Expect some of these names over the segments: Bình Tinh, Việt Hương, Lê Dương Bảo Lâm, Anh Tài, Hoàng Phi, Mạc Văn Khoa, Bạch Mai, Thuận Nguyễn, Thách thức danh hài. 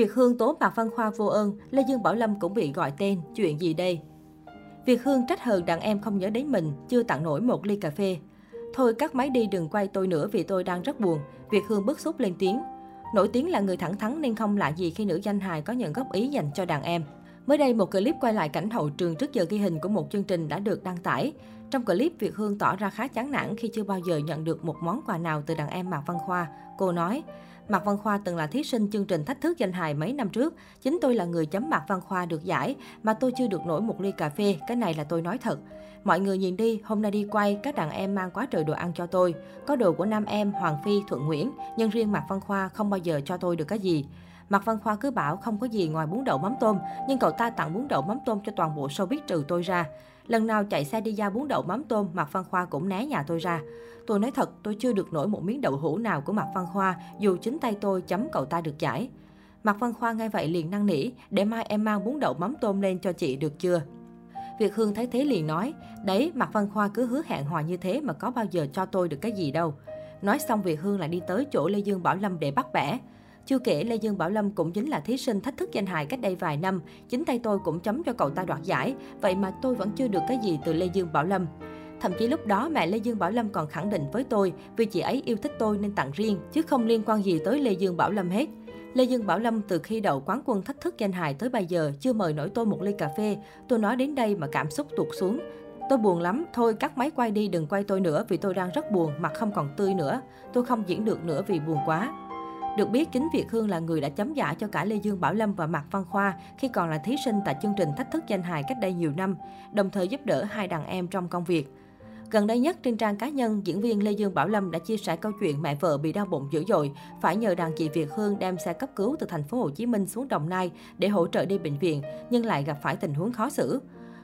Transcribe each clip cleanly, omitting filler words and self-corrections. Việt Hương tố Mạc Văn Khoa vô ơn, Lê Dương Bảo Lâm cũng bị gọi tên, chuyện gì đây? Việt Hương trách hờn đàn em không nhớ đến mình, chưa tặng nổi một ly cà phê. Thôi cắt máy đi, đừng quay tôi nữa vì tôi đang rất buồn, Việt Hương bức xúc lên tiếng. Nổi tiếng là người thẳng thắn nên không lạ gì khi nữ danh hài có những góp ý dành cho đàn em. Mới đây, một clip quay lại cảnh hậu trường trước giờ ghi hình của một chương trình đã được đăng tải. Trong clip, Việt Hương tỏ ra khá chán nản khi chưa bao giờ nhận được một món quà nào từ đàn em Mạc Văn Khoa. Cô nói, Mạc Văn Khoa từng là thí sinh chương trình Thách thức danh hài mấy năm trước. Chính tôi là người chấm Mạc Văn Khoa được giải, mà tôi chưa được nổi một ly cà phê, cái này là tôi nói thật. Mọi người nhìn đi, hôm nay đi quay, các đàn em mang quá trời đồ ăn cho tôi. Có đồ của nam em, Hoàng Phi, Thuận Nguyễn, nhưng riêng Mạc Văn Khoa không bao giờ cho tôi được cái gì. Mạc Văn Khoa cứ bảo không có gì ngoài bún đậu mắm tôm, nhưng cậu ta tặng bún đậu mắm tôm cho toàn bộ showbiz trừ tôi ra. Lần nào chạy xe đi ra bún đậu mắm tôm, Mạc Văn Khoa cũng né nhà tôi ra. Tôi nói thật, tôi chưa được nổi một miếng đậu hũ nào của Mạc Văn Khoa, dù chính tay tôi chấm cậu ta được giải. Mạc Văn Khoa nghe vậy liền năn nỉ, để mai em mang bún đậu mắm tôm lên cho chị được chưa? Việt Hương thấy thế liền nói, đấy, Mạc Văn Khoa cứ hứa hẹn hoài như thế mà có bao giờ cho tôi được cái gì đâu. Nói xong Việt Hương lại đi tới chỗ Lê Dương Bảo Lâm để bắt bẻ. Chưa kể, Lê Dương Bảo Lâm cũng chính là thí sinh Thách thức danh hài cách đây vài năm. Chính tay tôi cũng chấm cho cậu ta đoạt giải, vậy mà tôi vẫn chưa được cái gì từ Lê Dương Bảo Lâm. Thậm chí lúc đó mẹ Lê Dương Bảo Lâm còn khẳng định với tôi vì chị ấy yêu thích tôi nên tặng riêng, chứ không liên quan gì tới Lê Dương Bảo Lâm hết. Lê Dương Bảo Lâm từ khi đậu quán quân Thách thức danh hài tới bây giờ chưa mời nổi tôi một ly cà phê. Tôi nói đến đây mà cảm xúc tuột xuống. Tôi buồn lắm, thôi cắt máy quay đi đừng quay tôi nữa vì tôi đang rất buồn, mặt không còn tươi nữa. Tôi không diễn được nữa vì buồn quá. Được biết, chính Việt Hương là người đã chấm giải cho cả Lê Dương Bảo Lâm và Mạc Văn Khoa khi còn là thí sinh tại chương trình Thách thức danh hài cách đây nhiều năm, đồng thời giúp đỡ hai đàn em trong công việc. Gần đây nhất, trên trang cá nhân, diễn viên Lê Dương Bảo Lâm đã chia sẻ câu chuyện mẹ vợ bị đau bụng dữ dội, phải nhờ đàn chị Việt Hương đem xe cấp cứu từ thành phố Hồ Chí Minh xuống Đồng Nai để hỗ trợ đi bệnh viện, nhưng lại gặp phải tình huống khó xử.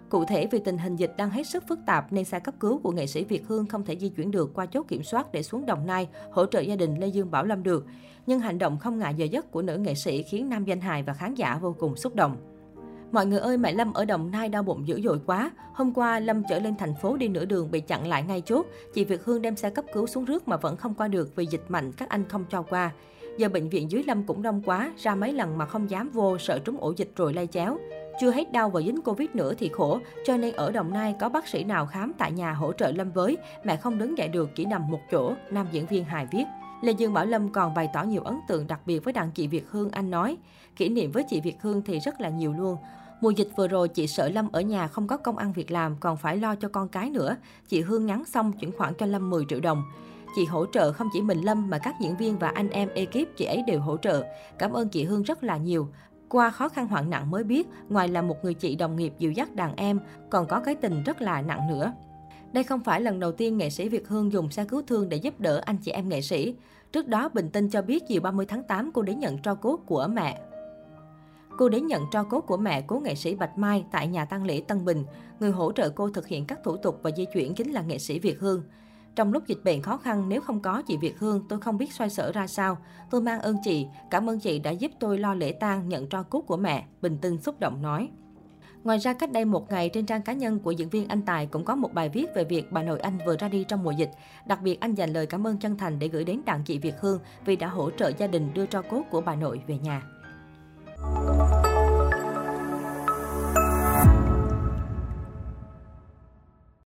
Cụ thể, vì tình hình dịch đang hết sức phức tạp nên xe cấp cứu của nghệ sĩ Việt Hương không thể di chuyển được qua chốt kiểm soát để xuống Đồng Nai hỗ trợ gia đình Lê Dương Bảo Lâm được. Nhưng hành động không ngại giờ giấc của nữ nghệ sĩ khiến nam danh hài và khán giả vô cùng xúc động. Mọi người ơi, mẹ Lâm ở Đồng Nai đau bụng dữ dội quá. Hôm qua, Lâm trở lên thành phố đi nửa đường bị chặn lại ngay chốt. Chị Việt Hương đem xe cấp cứu xuống rước mà vẫn không qua được vì dịch mạnh các anh không cho qua. Giờ bệnh viện dưới Lâm cũng đông quá, ra mấy lần mà không dám vô, sợ trúng ổ dịch rồi lây chéo. Chưa hết đau và dính Covid nữa thì khổ, cho nên ở Đồng Nai có bác sĩ nào khám tại nhà hỗ trợ Lâm với, mẹ không đứng dậy được chỉ nằm một chỗ, nam diễn viên hài viết. Lê Dương Bảo Lâm còn bày tỏ nhiều ấn tượng đặc biệt với đàn chị Việt Hương, anh nói. Kỷ niệm với chị Việt Hương thì rất là nhiều luôn. Mùa dịch vừa rồi chị sợ Lâm ở nhà không có công ăn việc làm còn phải lo cho con cái nữa. Chị Hương nhắn xong chuyển khoản cho Lâm 10 triệu đồng. Chị hỗ trợ không chỉ mình Lâm mà các diễn viên và anh em ekip chị ấy đều hỗ trợ. Cảm ơn chị Hương rất là nhiều. Qua khó khăn hoạn nạn mới biết, ngoài là một người chị đồng nghiệp dìu dắt đàn em, còn có cái tình rất là nặng nữa. Đây không phải lần đầu tiên nghệ sĩ Việt Hương dùng xe cứu thương để giúp đỡ anh chị em nghệ sĩ. Trước đó, Bình Tinh cho biết chiều 30 tháng 8 cô đến nhận tro cốt của mẹ. Cô đến nhận tro cốt của mẹ cố nghệ sĩ Bạch Mai tại nhà tang lễ Tân Bình. Người hỗ trợ cô thực hiện các thủ tục và di chuyển chính là nghệ sĩ Việt Hương. Trong lúc dịch bệnh khó khăn, nếu không có chị Việt Hương, tôi không biết xoay sở ra sao. Tôi mang ơn chị, cảm ơn chị đã giúp tôi lo lễ tang nhận tro cốt của mẹ, Bình Tinh xúc động nói. Ngoài ra, cách đây một ngày, trên trang cá nhân của diễn viên Anh Tài cũng có một bài viết về việc bà nội anh vừa ra đi trong mùa dịch. Đặc biệt, anh dành lời cảm ơn chân thành để gửi đến đàn chị Việt Hương vì đã hỗ trợ gia đình đưa tro cốt của bà nội về nhà.